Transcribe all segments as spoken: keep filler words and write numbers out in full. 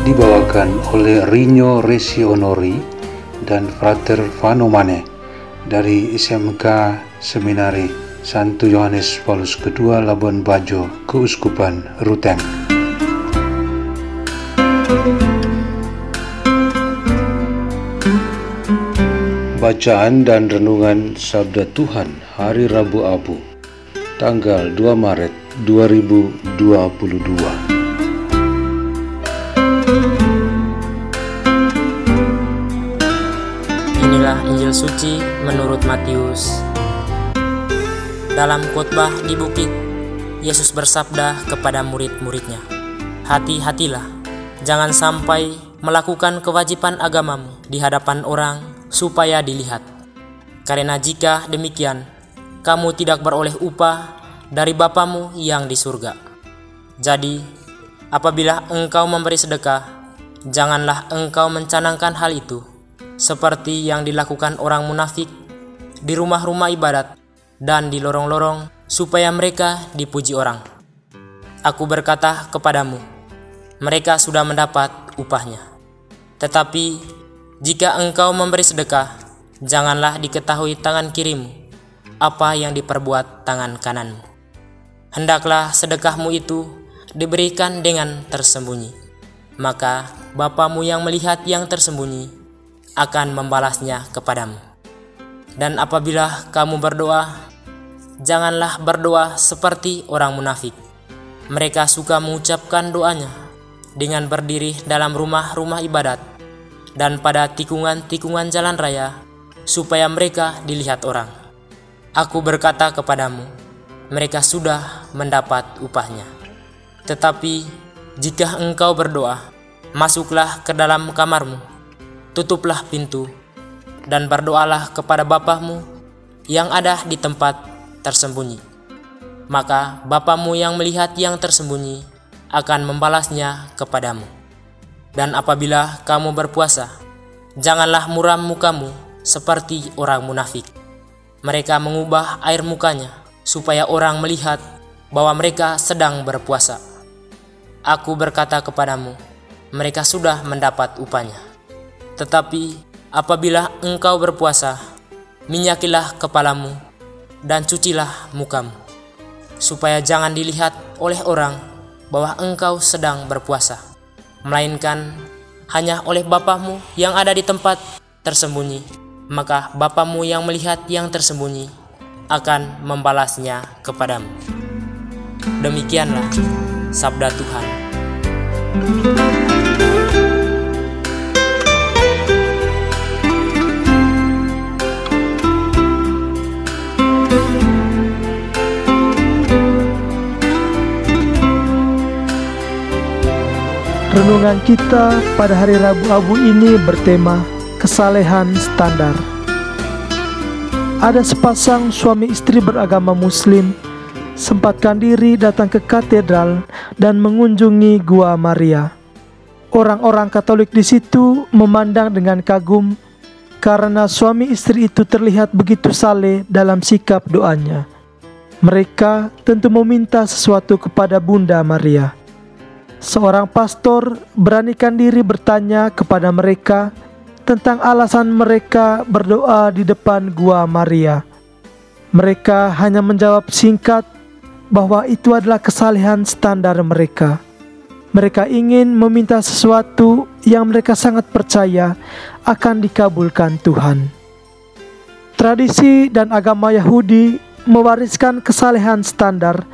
Dibawakan oleh Rinyo Resionori dan Frater Fano Mane dari S M A K Seminari Santo Yohanes Paulus kedua Labuan Bajo, Keuskupan Ruteng. Bacaan dan renungan Sabda Tuhan hari Rabu Abu, tanggal dua Maret dua ribu dua puluh dua. Inilah Injil Suci menurut Matius. Dalam khotbah di bukit, Yesus bersabda kepada murid-muridnya, "Hati-hatilah, jangan sampai melakukan kewajiban agamamu di hadapan orang supaya dilihat. Karena jika demikian, kamu tidak beroleh upah dari Bapamu yang di surga. Jadi, apabila engkau memberi sedekah, janganlah engkau mencanangkan hal itu seperti yang dilakukan orang munafik di rumah-rumah ibadat dan di lorong-lorong, supaya mereka dipuji orang. Aku berkata kepadamu, mereka sudah mendapat upahnya. Tetapi jika engkau memberi sedekah, janganlah diketahui tangan kirimu apa yang diperbuat tangan kananmu. Hendaklah sedekahmu itu diberikan dengan tersembunyi. Maka Bapamu yang melihat yang tersembunyi akan membalasnya kepadamu. Dan apabila kamu berdoa, janganlah berdoa seperti orang munafik. Mereka suka mengucapkan doanya dengan berdiri dalam rumah-rumah ibadat dan pada tikungan-tikungan jalan raya, supaya mereka dilihat orang. Aku berkata kepadamu, mereka sudah mendapat upahnya. Tetapi jika engkau berdoa, masuklah ke dalam kamarmu, tutuplah pintu, dan berdoalah kepada Bapamu yang ada di tempat tersembunyi. Maka Bapamu yang melihat yang tersembunyi akan membalasnya kepadamu. Dan apabila kamu berpuasa, janganlah muram mukamu seperti orang munafik. Mereka mengubah air mukanya, supaya orang melihat bahwa mereka sedang berpuasa. Aku berkata kepadamu, mereka sudah mendapat upahnya. Tetapi apabila engkau berpuasa, minyakilah kepalamu dan cucilah mukamu, supaya jangan dilihat oleh orang bahwa engkau sedang berpuasa, melainkan hanya oleh Bapamu yang ada di tempat tersembunyi. Maka Bapamu yang melihat yang tersembunyi akan membalasnya kepadamu." Demikianlah sabda Tuhan. Renungan kita pada hari Rabu Abu ini bertema kesalehan standar. Ada sepasang suami istri beragama Muslim sempatkan diri datang ke katedral dan mengunjungi Gua Maria. Orang-orang Katolik di situ memandang dengan kagum karena suami istri itu terlihat begitu saleh dalam sikap doanya. Mereka tentu meminta sesuatu kepada Bunda Maria. Seorang pastor beranikan diri bertanya kepada mereka tentang alasan mereka berdoa di depan Gua Maria. Mereka hanya menjawab singkat bahwa itu adalah kesalehan standar mereka. Mereka ingin meminta sesuatu yang mereka sangat percaya akan dikabulkan Tuhan. Tradisi dan agama Yahudi mewariskan kesalehan standar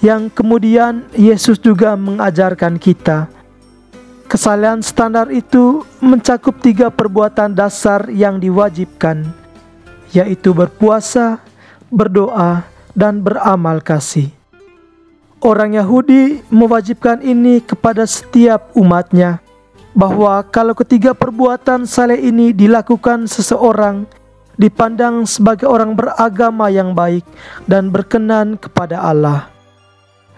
yang kemudian Yesus juga mengajarkan kita. Kesalehan standar itu mencakup tiga perbuatan dasar yang diwajibkan, yaitu berpuasa, berdoa, dan beramal kasih. Orang Yahudi mewajibkan ini kepada setiap umatnya, bahwa kalau ketiga perbuatan saleh ini dilakukan seseorang, dipandang sebagai orang beragama yang baik dan berkenan kepada Allah.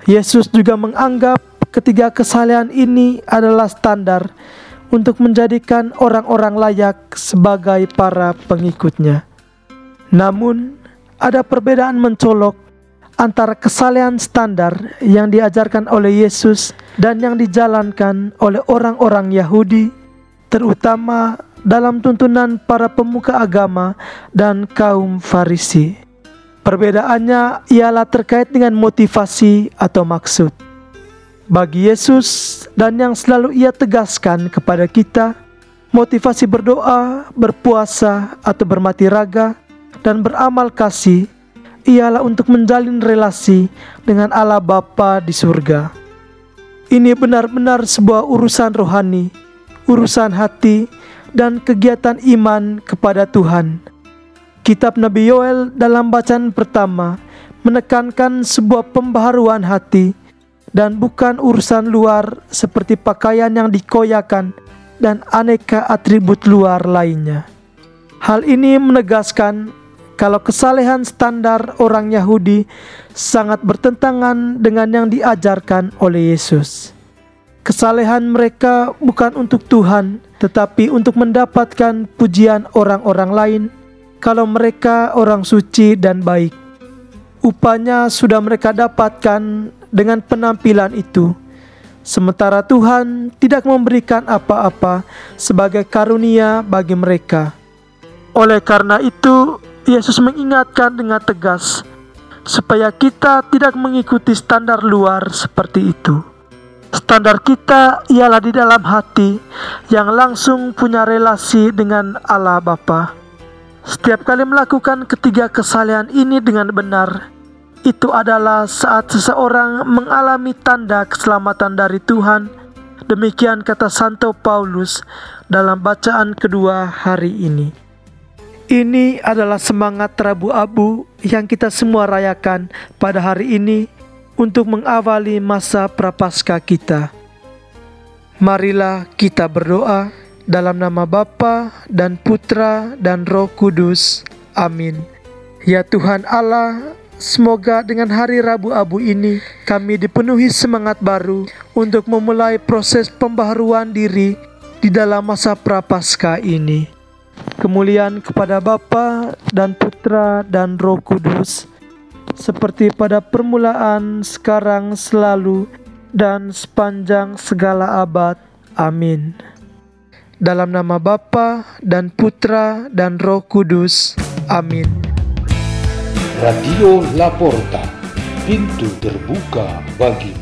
Yesus juga menganggap ketiga kesalehan ini adalah standar untuk menjadikan orang-orang layak sebagai para pengikutnya. Namun, ada perbedaan mencolok antara kesalehan standar yang diajarkan oleh Yesus dan yang dijalankan oleh orang-orang Yahudi, terutama dalam tuntunan para pemuka agama dan kaum Farisi. Perbedaannya ialah terkait dengan motivasi atau maksud. Bagi Yesus, dan yang selalu ia tegaskan kepada kita, motivasi berdoa, berpuasa, atau bermati raga, dan beramal kasih ialah untuk menjalin relasi dengan Allah Bapa di surga. Ini benar-benar sebuah urusan rohani, urusan hati, dan kegiatan iman kepada Tuhan. Kitab Nabi Yoel dalam bacaan pertama menekankan sebuah pembaharuan hati dan bukan urusan luar seperti pakaian yang dikoyakan dan aneka atribut luar lainnya. Hal ini menegaskan kalau kesalehan standar orang Yahudi sangat bertentangan dengan yang diajarkan oleh Yesus. Kesalehan mereka bukan untuk Tuhan, tetapi untuk mendapatkan pujian orang-orang lain kalau mereka orang suci dan baik. Upanya sudah mereka dapatkan dengan penampilan itu, sementara Tuhan tidak memberikan apa-apa sebagai karunia bagi mereka. Oleh karena itu, Yesus mengingatkan dengan tegas supaya kita tidak mengikuti standar luar seperti itu. Standar kita ialah di dalam hati yang langsung punya relasi dengan Allah Bapa. Setiap kali melakukan ketiga kesalehan ini dengan benar, itu adalah saat seseorang mengalami tanda keselamatan dari Tuhan. Demikian kata Santo Paulus dalam bacaan kedua hari ini. Ini adalah semangat Rabu-Abu yang kita semua rayakan pada hari ini untuk mengawali masa Prapaskah kita. Marilah kita berdoa dalam nama Bapa dan Putra dan Roh Kudus. Amin. Ya Tuhan Allah, semoga dengan hari Rabu-Abu ini kami dipenuhi semangat baru untuk memulai proses pembaharuan diri di dalam masa Prapaskah ini. Kemuliaan kepada Bapa dan Putra dan Roh Kudus, seperti pada permulaan, sekarang, selalu, dan sepanjang segala abad. Amin. Dalam nama Bapa dan Putra dan Roh Kudus. Amin. Radio La Porta, pintu terbuka bagi.